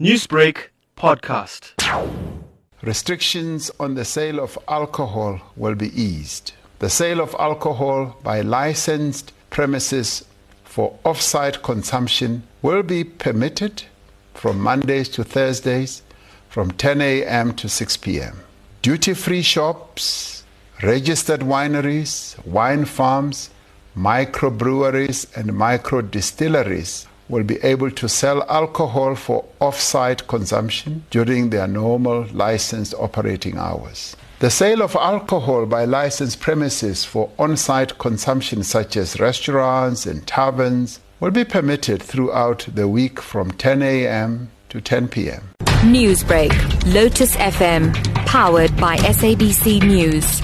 Newsbreak podcast. Restrictions on the sale of alcohol will be eased. The sale of alcohol by licensed premises for off-site consumption will be permitted from Mondays to Thursdays from 10 a.m. to 6 p.m. Duty-free shops, registered wineries, wine farms, microbreweries and microdistilleries will be able to sell alcohol for off-site consumption during their normal licensed operating hours. The sale of alcohol by licensed premises for on-site consumption such as restaurants and taverns will be permitted throughout the week from 10 a.m. to 10 p.m. Newsbreak, Lotus FM, powered by SABC News.